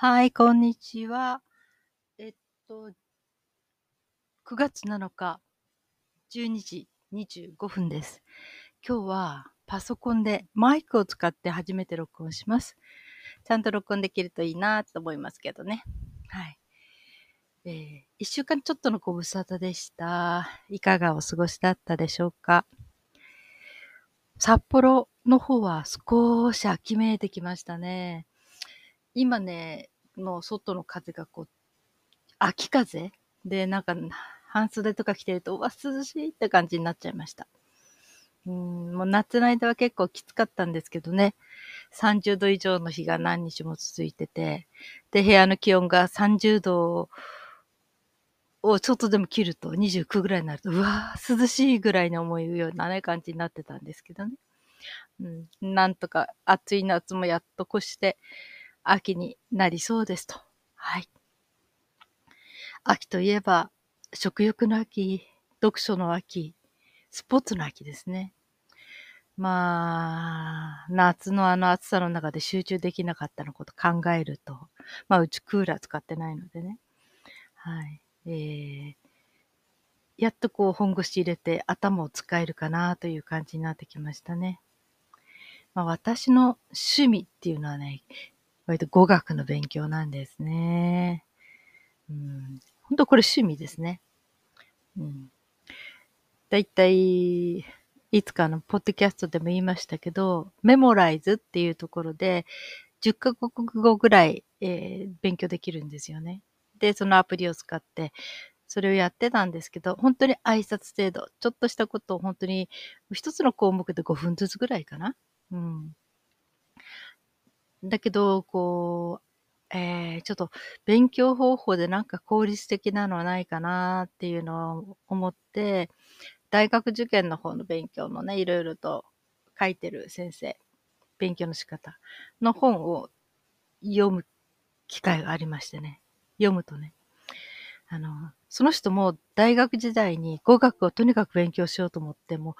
はい、こんにちは。9月7日、12時25分です。今日はパソコンでマイクを使って初めて録音します。ちゃんと録音できるといいなと思いますけどね。はい。1週間ちょっとのご無沙汰でした。いかがお過ごしだったでしょうか。札幌の方は少し秋めいてきましたね。今ね、もう外の風がこう、秋風で、なんか半袖とか着てると、涼しいって感じになっちゃいました。もう夏の間は結構きつかったんですけどね、30度以上の日が何日も続いてて、で、部屋の気温が30度をちょっとでも切ると、29ぐらいになると、涼しいぐらいに思うようなね、感じになってたんですけどね。なんとか暑い夏もやっと越して、秋になりそうですと。はい。秋といえば、食欲の秋、読書の秋、スポーツの秋ですね。まあ、夏のあの暑さの中で集中できなかったのこと考えると、うちクーラー使ってないのでね。はい。やっとこう本腰入れて頭を使えるかなという感じになってきましたね。私の趣味っていうのはね、割と語学の勉強なんですね。本当これ趣味ですね。だいたいいつかのポッドキャストでも言いましたけど、メモライズっていうところで10カ国語ぐらい、勉強できるんですよね。で、そのアプリを使ってそれをやってたんですけど、本当に挨拶程度、ちょっとしたことを本当に一つの項目で5分ずつぐらいかな。だけど、こう、ちょっと勉強方法でなんか効率的なのはないかなっていうのを思って、大学受験の方の勉強のね、いろいろと書いてる先生、勉強の仕方の本を読む機会がありましてね。読むとね、その人も大学時代に語学をとにかく勉強しようと思っても、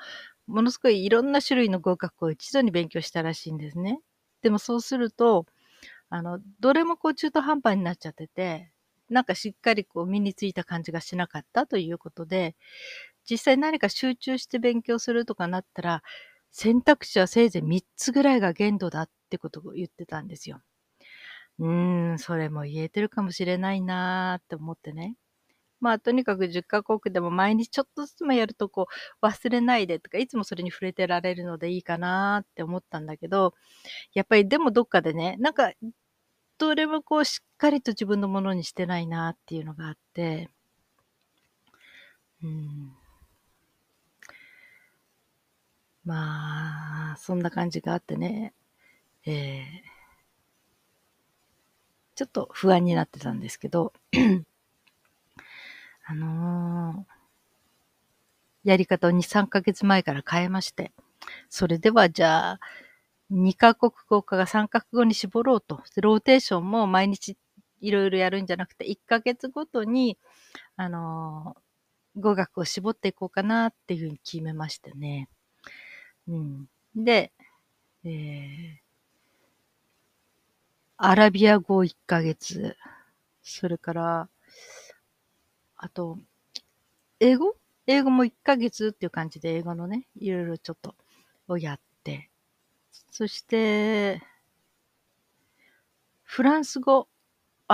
ものすごいいろんな種類の語学を一度に勉強したらしいんですね。でもそうすると、どれもこう中途半端になっちゃってて、なんかしっかりこう身についた感じがしなかったということで、実際何か集中して勉強するとかなったら、選択肢はせいぜい3つぐらいが限度だってことを言ってたんですよ。それも言えてるかもしれないなーって思ってね。とにかく10カ国でも毎日ちょっとずつもやるとこう忘れないでとか、いつもそれに触れてられるのでいいかなって思ったんだけど、やっぱりでもどっかでね、なんかどれもこうしっかりと自分のものにしてないなっていうのがあって、そんな感じがあってね、ちょっと不安になってたんですけど、やり方を2、3ヶ月前から変えまして、それではじゃあ、2カ国語から3カ国語に絞ろうと。ローテーションも毎日いろいろやるんじゃなくて、1ヶ月ごとに、語学を絞っていこうかなっていうふうに決めましたね。で、アラビア語を1ヶ月、それから、あと、英語も1ヶ月っていう感じで英語のね、いろいろちょっとをやって。そして、フランス語。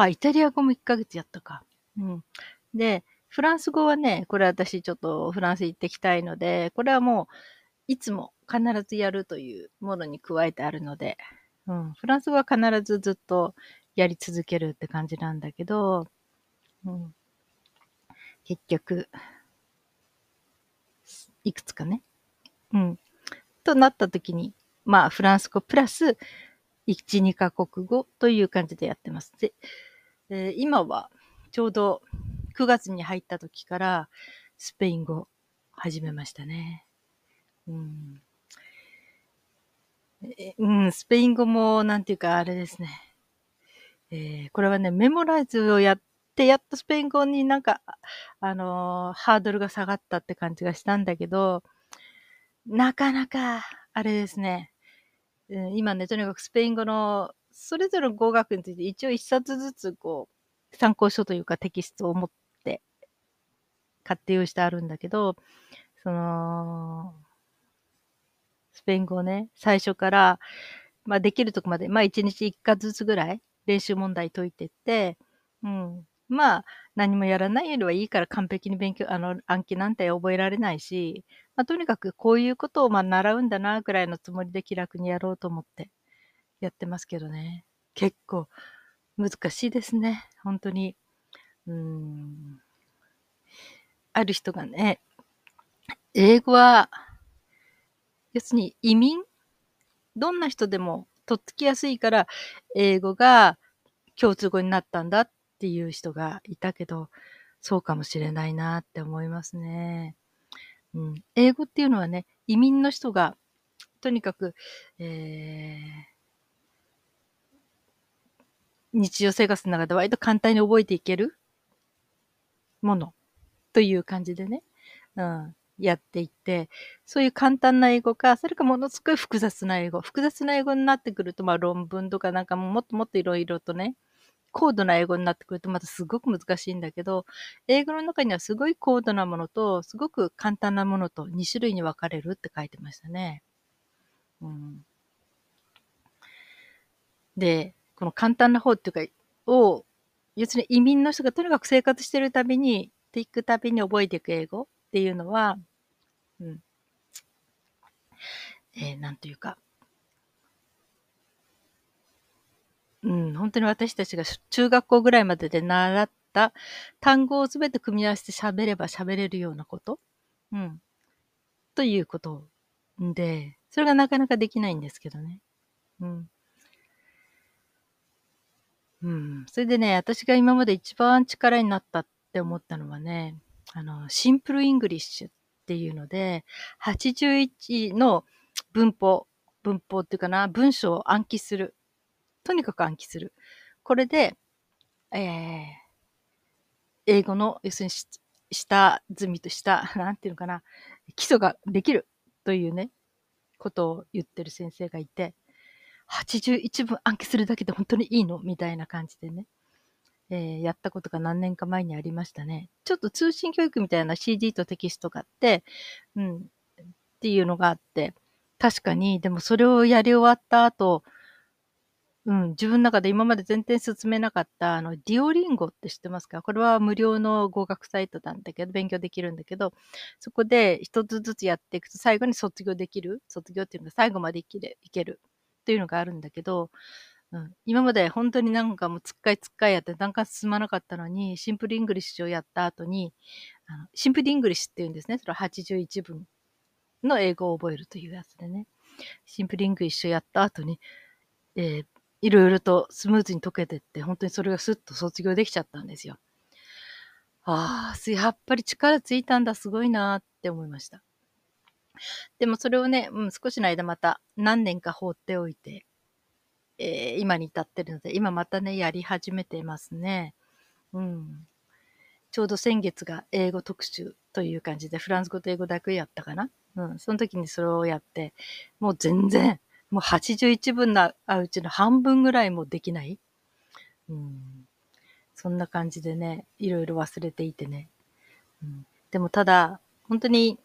イタリア語も1ヶ月やったか。で、フランス語はね、これ私ちょっとフランス行ってきたいので、これはもう、いつも必ずやるというものに加えてあるので、フランス語は必ずずっとやり続けるって感じなんだけど、結局、いくつかね。となったときに、フランス語プラス、1、2カ国語という感じでやってます。で、今は、ちょうど9月に入ったときから、スペイン語始めましたね。スペイン語も、なんていうか、あれですね。これはね、メモライズをやって、で、やっとスペイン語になんか、ハードルが下がったって感じがしたんだけど、なかなか、あれですね。今ね、とにかくスペイン語のそれぞれの語学について一応一冊ずつこう参考書というかテキストを持って買って用意してあるんだけど、そのスペイン語をね、最初から、まあ、できるとこまで、まあ、1日1回ずつぐらい練習問題解いてって、うん、まあ何もやらないよりはいいから完璧に勉強、暗記なんて覚えられないし、まあ、とにかくこういうことをまあ習うんだなぐらいのつもりで気楽にやろうと思ってやってますけどね。結構難しいですね、本当に。ある人がね、英語は要するに移民、どんな人でもとっつきやすいから英語が共通語になったんだっていう人がいたけど、そうかもしれないなって思いますね。うん、英語っていうのはね、移民の人がとにかく、日常生活の中で割と簡単に覚えていけるものという感じでね、うん、やっていって、そういう簡単な英語か、それかものすごい複雑な英語。複雑な英語になってくると、まあ論文とかなんかもっともっといろいろとね、高度な英語になってくるとまたすごく難しいんだけど、英語の中にはすごい高度なものとすごく簡単なものと2種類に分かれるって書いてましたね。うん、で、この簡単な方っていうか、を、要するに移民の人がとにかく生活してるたびに、行くたびに覚えていく英語っていうのは、うん、なんというか、うん、本当に私たちが中学校ぐらいまでで習った単語をすべて組み合わせて喋れば喋れるようなこと、うん、ということで、それがなかなかできないんですけどね。うん。うん。それでね、私が今まで一番力になったって思ったのはね、シンプルイングリッシュっていうので、81の文法っていうかな、文章を暗記する。とにかく暗記する。これで、英語の、要するに下積みとした、なんていうのかな、基礎ができるというね、ことを言ってる先生がいて、81文暗記するだけで本当にいいのみたいな感じでね、やったことが何年か前にありましたね。ちょっと通信教育みたいな CD とテキストがあって、うん、っていうのがあって、確かに、でもそれをやり終わった後、うん、自分の中で今まで全然進めなかった、ディオリンゴって知ってますか？これは無料の合格サイトなんだけど、勉強できるんだけど、そこで一つずつやっていくと最後に卒業っていうのが最後までいけるっていうのがあるんだけど、うん、今まで本当になんかもうつっかいやって、なんか進まなかったのに、シンプルイングリッシュをやった後に、シンプルイングリッシュっていうんですね。それは81文の英語を覚えるというやつでね。シンプルイングリッシュをやった後に、いろいろとスムーズに解けてって、本当にそれがスッと卒業できちゃったんですよ。ああ、やっぱり力ついたんだ、すごいなって思いました。でもそれをね、うん、少しの間また何年か放っておいて、今に至ってるので、今またね、やり始めてますね。うん。ちょうど先月が英語特集という感じで、フランス語と英語だけやったかな。うん。その時にそれをやって、もう全然、もう81分のうちの半分ぐらいもできない、うん、そんな感じでね、いろいろ忘れていてね、うん、でもただ本当に、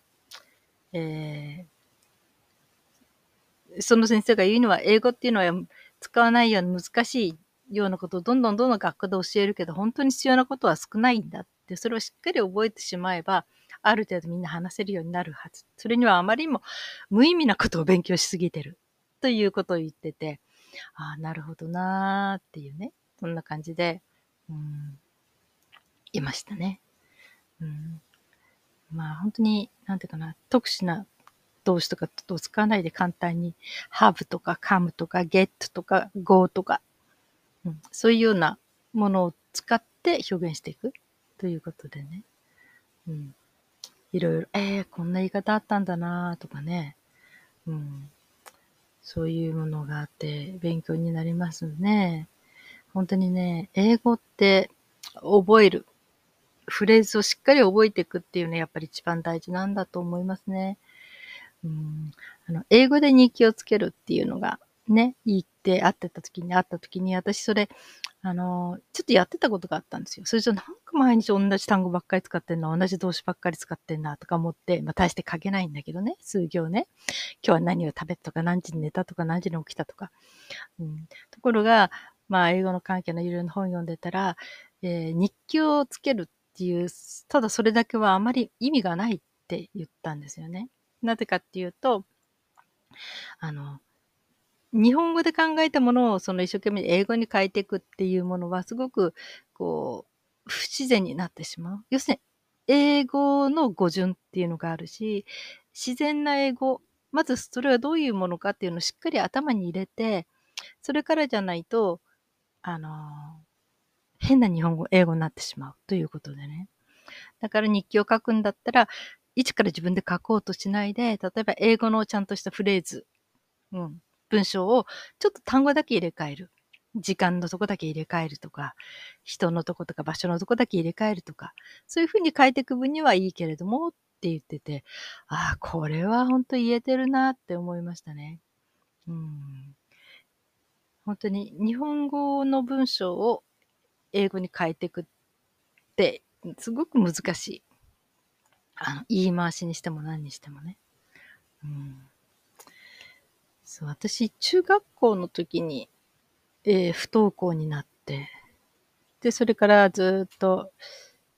その先生が言うのは、英語っていうのは使わないような難しいようなことをどんどん学校で教えるけど、本当に必要なことは少ないんだって、それをしっかり覚えてしまえば、ある程度みんな話せるようになるはず。それにはあまりにも無意味なことを勉強しすぎてるということを言ってて、ああ、なるほどなーっていうね、そんな感じで、いましたね。うん、まあ本当に、なんていうかな、特殊な動詞とかを使わないで簡単に、have とか come とか get とか go とか、うん、そういうようなものを使って表現していくということでね、うん、いろいろ、こんな言い方あったんだなーとかね、うん、そういうものがあって勉強になりますね。本当にね、英語って覚える。フレーズをしっかり覚えていくっていうのはやっぱり一番大事なんだと思いますね。英語で日記をつけるっていうのがね、いいで会った時に、私それ、ちょっとやってたことがあったんですよ。それじゃなんか毎日同じ単語ばっかり使ってんな、同じ動詞ばっかり使ってんな、とか思って、まあ大して書けないんだけどね、数行ね。今日は何を食べたとか、何時に寝たとか、何時に起きたとか。ところが、まあ英語の関係のいろいろな本読んでたら、日記をつけるっていう、ただそれだけはあまり意味がないって言ったんですよね。なぜかっていうと、日本語で考えたものをその一生懸命英語に変えていくっていうものはすごくこう不自然になってしまう。要するに英語の語順っていうのがあるし、自然な英語、まずそれはどういうものかっていうのをしっかり頭に入れて、それからじゃないと変な日本語英語になってしまうということでね。だから日記を書くんだったら一から自分で書こうとしないで、例えば英語のちゃんとしたフレーズ、文章をちょっと単語だけ入れ替える。時間のとこだけ入れ替えるとか、人のとことか場所のとこだけ入れ替えるとか、そういうふうに変えていく分にはいいけれどもって言ってて、ああ、これは本当言えてるなって思いましたね。本当に日本語の文章を英語に変えていくってすごく難しい。言い回しにしても何にしてもね。そう、私、中学校の時に、不登校になって、で、それからずっと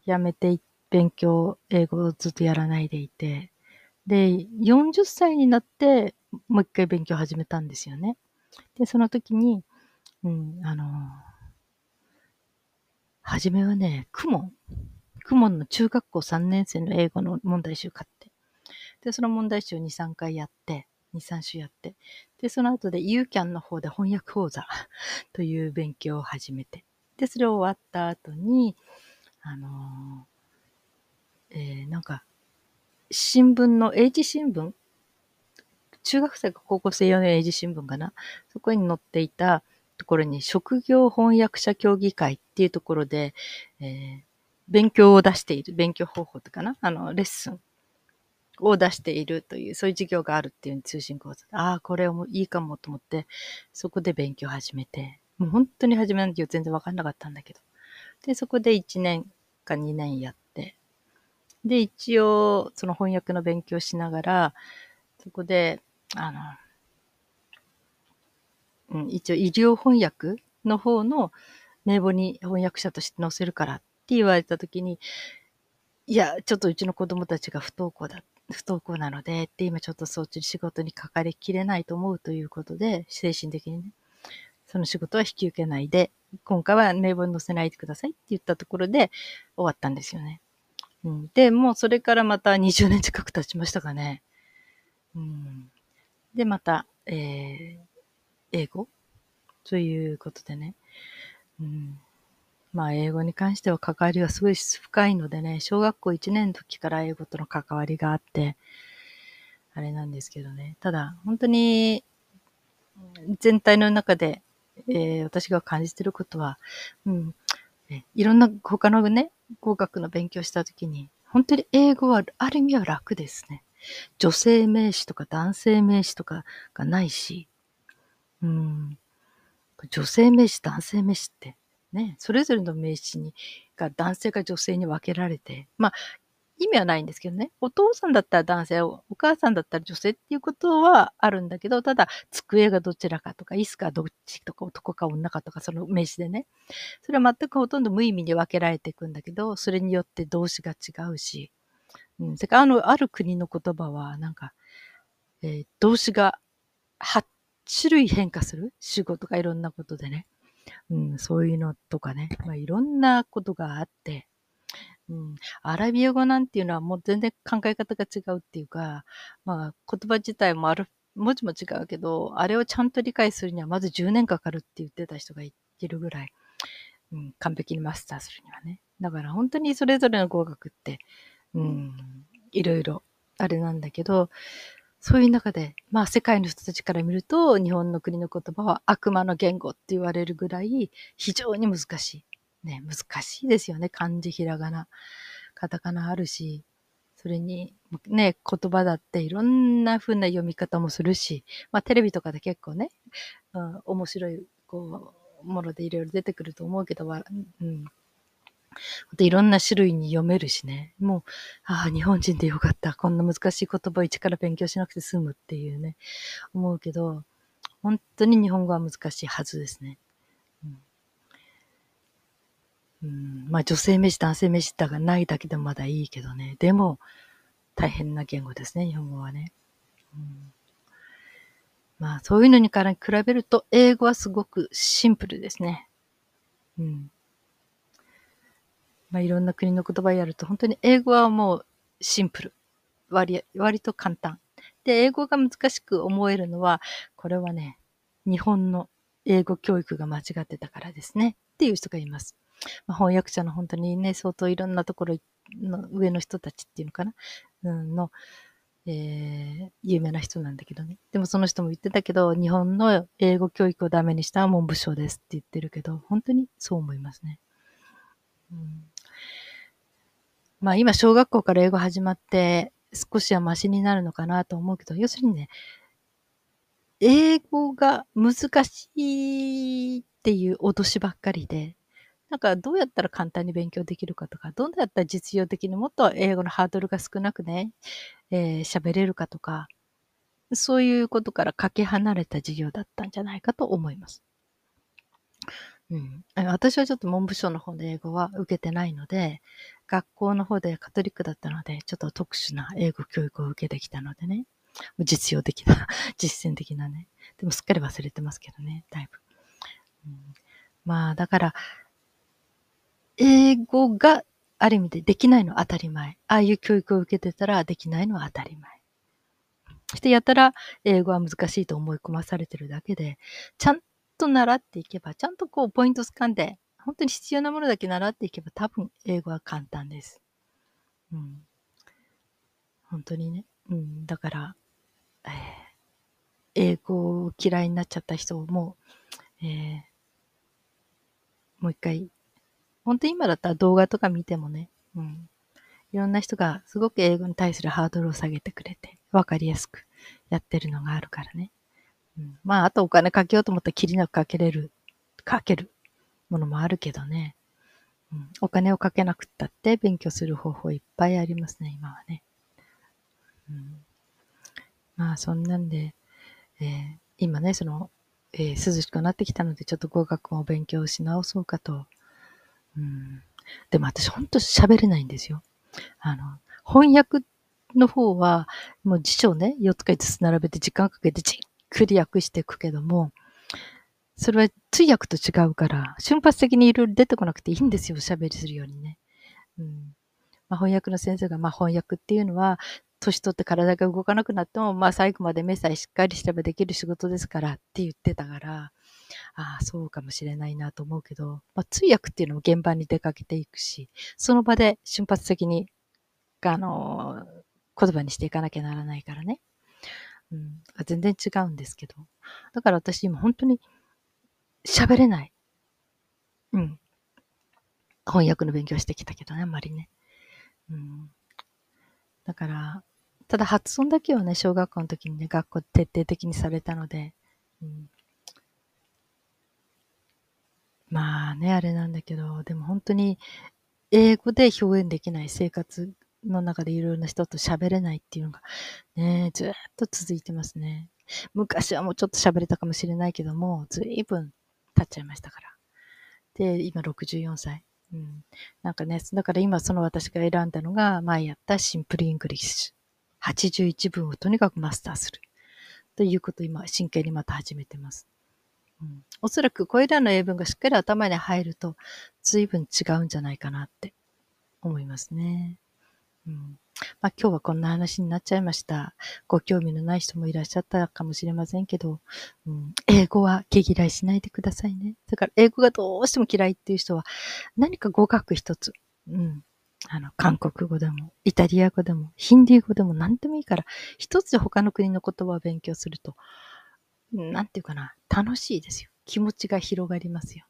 やめて、勉強、英語をずっとやらないでいて、で、40歳になって、もう一回勉強始めたんですよね。で、その時に、初めはね、公文の中学校3年生の英語の問題集買って、で、その問題集2、3回やって、2,3 週やって。で、その後で YouCan の方で翻訳講座という勉強を始めて。で、それを終わった後に、なんか、新聞の英字新聞、中学生か高校生用の英字新聞かな、そこに載っていたところに職業翻訳者協議会っていうところで、勉強を出している、勉強方法とかな、レッスンを出しているという、そういう授業があるっていう通信講座。ああ、これもいいかもと思って、そこで勉強始めて、もう本当に始めの時は全然わかんなかったんだけど。で、そこで1年か2年やって、で、一応、その翻訳の勉強しながら、そこで、一応医療翻訳の方の名簿に翻訳者として載せるからって言われたときに、いや、ちょっとうちの子供たちが不登校なのでって今ちょっとそっちの仕事にかかりきれないと思うということで、精神的にね、その仕事は引き受けないで、今回は名簿に載せないでくださいって言ったところで終わったんですよね。で、もうそれからまた20年近く経ちましたかね。で、また、英語ということでね。まあ英語に関しては関わりはすごい深いのでね、小学校1年の時から英語との関わりがあって、あれなんですけどね。ただ、本当に全体の中で、私が感じてることは、いろんな他のね、語学の勉強した時に、本当に英語はある意味は楽ですね。女性名詞とか男性名詞とかがないし、女性名詞、男性名詞って、ね、それぞれの名詞が男性か女性に分けられて、まあ意味はないんですけどね、お父さんだったら男性、お母さんだったら女性っていうことはあるんだけど、ただ机がどちらかとか椅子がどっちとか男か女かとかその名詞でね、それは全くほとんど無意味に分けられていくんだけど、それによって動詞が違うし、それからある国の言葉はなんか、動詞が8種類変化する主語とかいろんなことでね。そういうのとかね、まあ、いろんなことがあって、アラビア語なんていうのはもう全然考え方が違うっていうか、まあ、言葉自体も文字も違うけど、あれをちゃんと理解するにはまず10年かかるって言ってた人がいるぐらい、完璧にマスターするにはね。だから本当にそれぞれの語学って、いろいろあれなんだけど、そういう中で、まあ世界の人たちから見ると、日本の国の言葉は悪魔の言語って言われるぐらい非常に難しい。ね、難しいですよね。漢字、ひらがな、カタカナあるし、それにね、言葉だっていろんな風な読み方もするし、まあテレビとかで結構ね、面白いこうものでいろいろ出てくると思うけど、うん、いろんな種類に読めるしね、もう日本人でよかった、こんな難しい言葉を一から勉強しなくて済むっていうね思うけど、本当に日本語は難しいはずですね。まあ女性名詞男性名詞だがないだけでもまだいいけどね。でも大変な言語ですね、日本語はね。まあそういうのにから比べると英語はすごくシンプルですね。まあいろんな国の言葉やると本当に英語はもうシンプル。割と簡単。で、英語が難しく思えるのは、これはね、日本の英語教育が間違ってたからですね。っていう人がいます。まあ、翻訳者の本当にね、相当いろんなところの上の人たちっていうのかな、の、有名な人なんだけどね。でもその人も言ってたけど、日本の英語教育をダメにした文部省ですって言ってるけど、本当にそう思いますね。まあ今、小学校から英語始まって、少しはマシになるのかなと思うけど、要するにね、英語が難しいっていう脅しばっかりで、なんかどうやったら簡単に勉強できるかとか、どうやったら実用的にもっと英語のハードルが少なくね、喋れるかとか、そういうことからかけ離れた授業だったんじゃないかと思います。私はちょっと文部省の方で英語は受けてないので、学校の方でカトリックだったので、ちょっと特殊な英語教育を受けてきたのでね、実用的な、実践的なね。でもすっかり忘れてますけどね、だいぶ。まあだから、英語がある意味でできないのは当たり前。ああいう教育を受けてたらできないのは当たり前。そしてやたら英語は難しいと思い込まされてるだけで、ちゃんと習っていけば、ちゃんとこうポイント掴んで、本当に必要なものだけ習っていけば多分英語は簡単です。本当にね。だから、英語を嫌いになっちゃった人をもう一回、本当に今だったら動画とか見てもね、いろんな人がすごく英語に対するハードルを下げてくれて、わかりやすくやってるのがあるからね。まあ、あとお金かけようと思ったらきりなくかけるものもあるけどね。お金をかけなくったって勉強する方法いっぱいありますね、今はね。まあ、そんなんで、今ね、涼しくなってきたので、ちょっと語学を勉強し直そうかと。でも私ほんと喋れないんですよ。翻訳の方は、もう辞書をね、4つか5つ並べて時間かけてじっくり訳していくけども、それは通訳と違うから、瞬発的にいろいろ出てこなくていいんですよ、喋りするようにね。まあ、翻訳の先生が、まあ翻訳っていうのは、年取って体が動かなくなっても、まあ最後まで目さえしっかりすればできる仕事ですからって言ってたから、ああ、そうかもしれないなと思うけど、まあ、通訳っていうのも現場に出かけていくし、その場で瞬発的に、言葉にしていかなきゃならないからね。全然違うんですけど。だから私今本当に喋れない。翻訳の勉強してきたけどね、あんまりね。だから、ただ発音だけはね、小学校の時にね、学校で徹底的にされたので、まあね、あれなんだけど、でも本当に英語で表現できない生活の中でいろいろな人と喋れないっていうのがね、ずっと続いてますね。昔はもうちょっと喋れたかもしれないけども、ずいぶん経っちゃいましたから。で、今64歳。なんかね、だから今その私が選んだのが、前やったシンプルイングリッシュ。81文をとにかくマスターする。ということを今、真剣にまた始めてます。おそらくこれらの英文がしっかり頭に入ると随分違うんじゃないかなって思いますね。まあ今日はこんな話になっちゃいました。ご興味のない人もいらっしゃったかもしれませんけど、英語は毛嫌いしないでくださいね。だから英語がどうしても嫌いっていう人は何か語学一つ、韓国語でもイタリア語でもヒンディー語でも何でもいいから一つ他の国の言葉を勉強するとなんていうかな、楽しいですよ。気持ちが広がりますよ。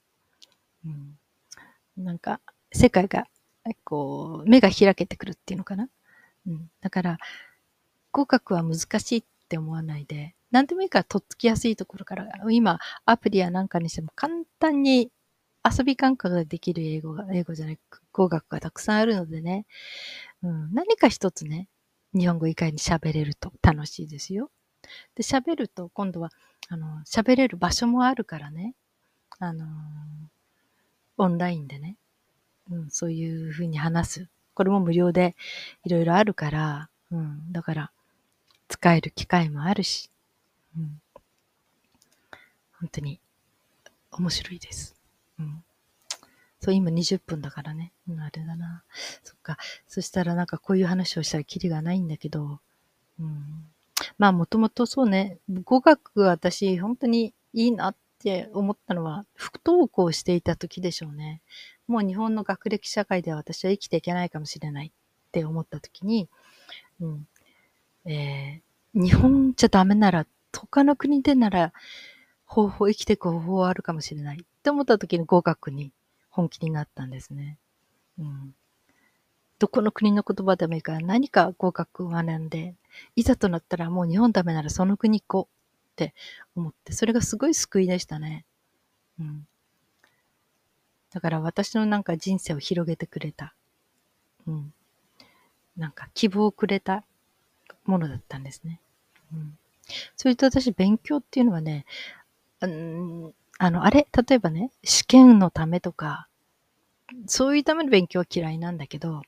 なんか、世界が、目が開けてくるっていうのかな。だから口角は難しいって思わないで、何でもいいからとっつきやすいところから、今アプリやなんかにしても簡単に遊び感覚でできる語学がたくさんあるのでね、何か一つね、日本語以外に喋れると楽しいですよ。で、喋ると今度は喋れる場所もあるからね、オンラインでね、そういうふうに話す。これも無料でいろいろあるから、だから使える機会もあるし、本当に面白いです。そう、今20分だからね。あれだな。そっか。そしたらなんかこういう話をしたらキリがないんだけど、まあもともとそうね、語学は私本当にいいなって思ったのは、不登校していた時でしょうね。もう日本の学歴社会では私は生きていけないかもしれないって思った時に、日本じゃダメなら、他の国でなら生きていく方法はあるかもしれないって思った時に語学に本気になったんですね。どこの国の言葉でもいいから何か語学を学んで、いざとなったらもう日本ダメならその国行こうって思って、それがすごい救いでしたね。だから私のなんか人生を広げてくれた。なんか希望をくれたものだったんですね。それと私、勉強っていうのはね、例えばね、試験のためとか、そういうための勉強は嫌いなんだけど、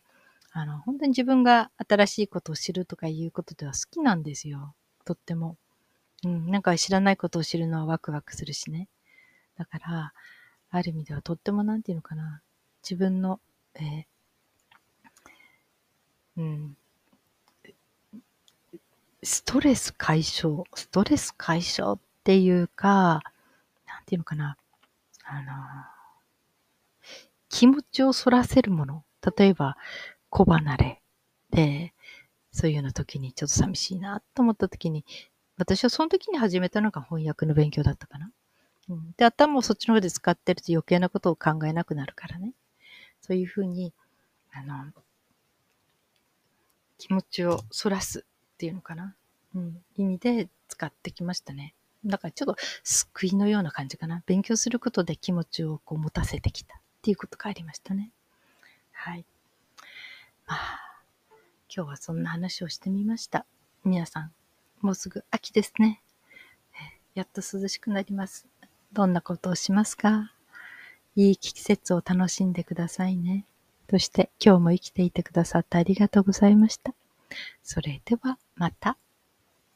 本当に自分が新しいことを知るとかいうことでは好きなんですよ。とっても。なんか知らないことを知るのはワクワクするしね。だから、ある意味ではとってもなんていうのかな。自分の、ストレス解消っていうか、なんていうのかな。気持ちをそらせるもの。例えば、子離れで、そういうような時にちょっと寂しいなと思った時に、私はその時に始めたのが翻訳の勉強だったかな。で、頭をそっちの方で使ってると余計なことを考えなくなるからね。そういうふうに、気持ちをそらすっていうのかな。意味で使ってきましたね。だからちょっと救いのような感じかな。勉強することで気持ちをこう持たせてきたっていうことがありましたね。はい。まあ、今日はそんな話をしてみました。皆さん、もうすぐ秋ですね。やっと涼しくなります。どんなことをしますか？いい季節を楽しんでくださいね。そして今日も生きていてくださってありがとうございました。それではまた。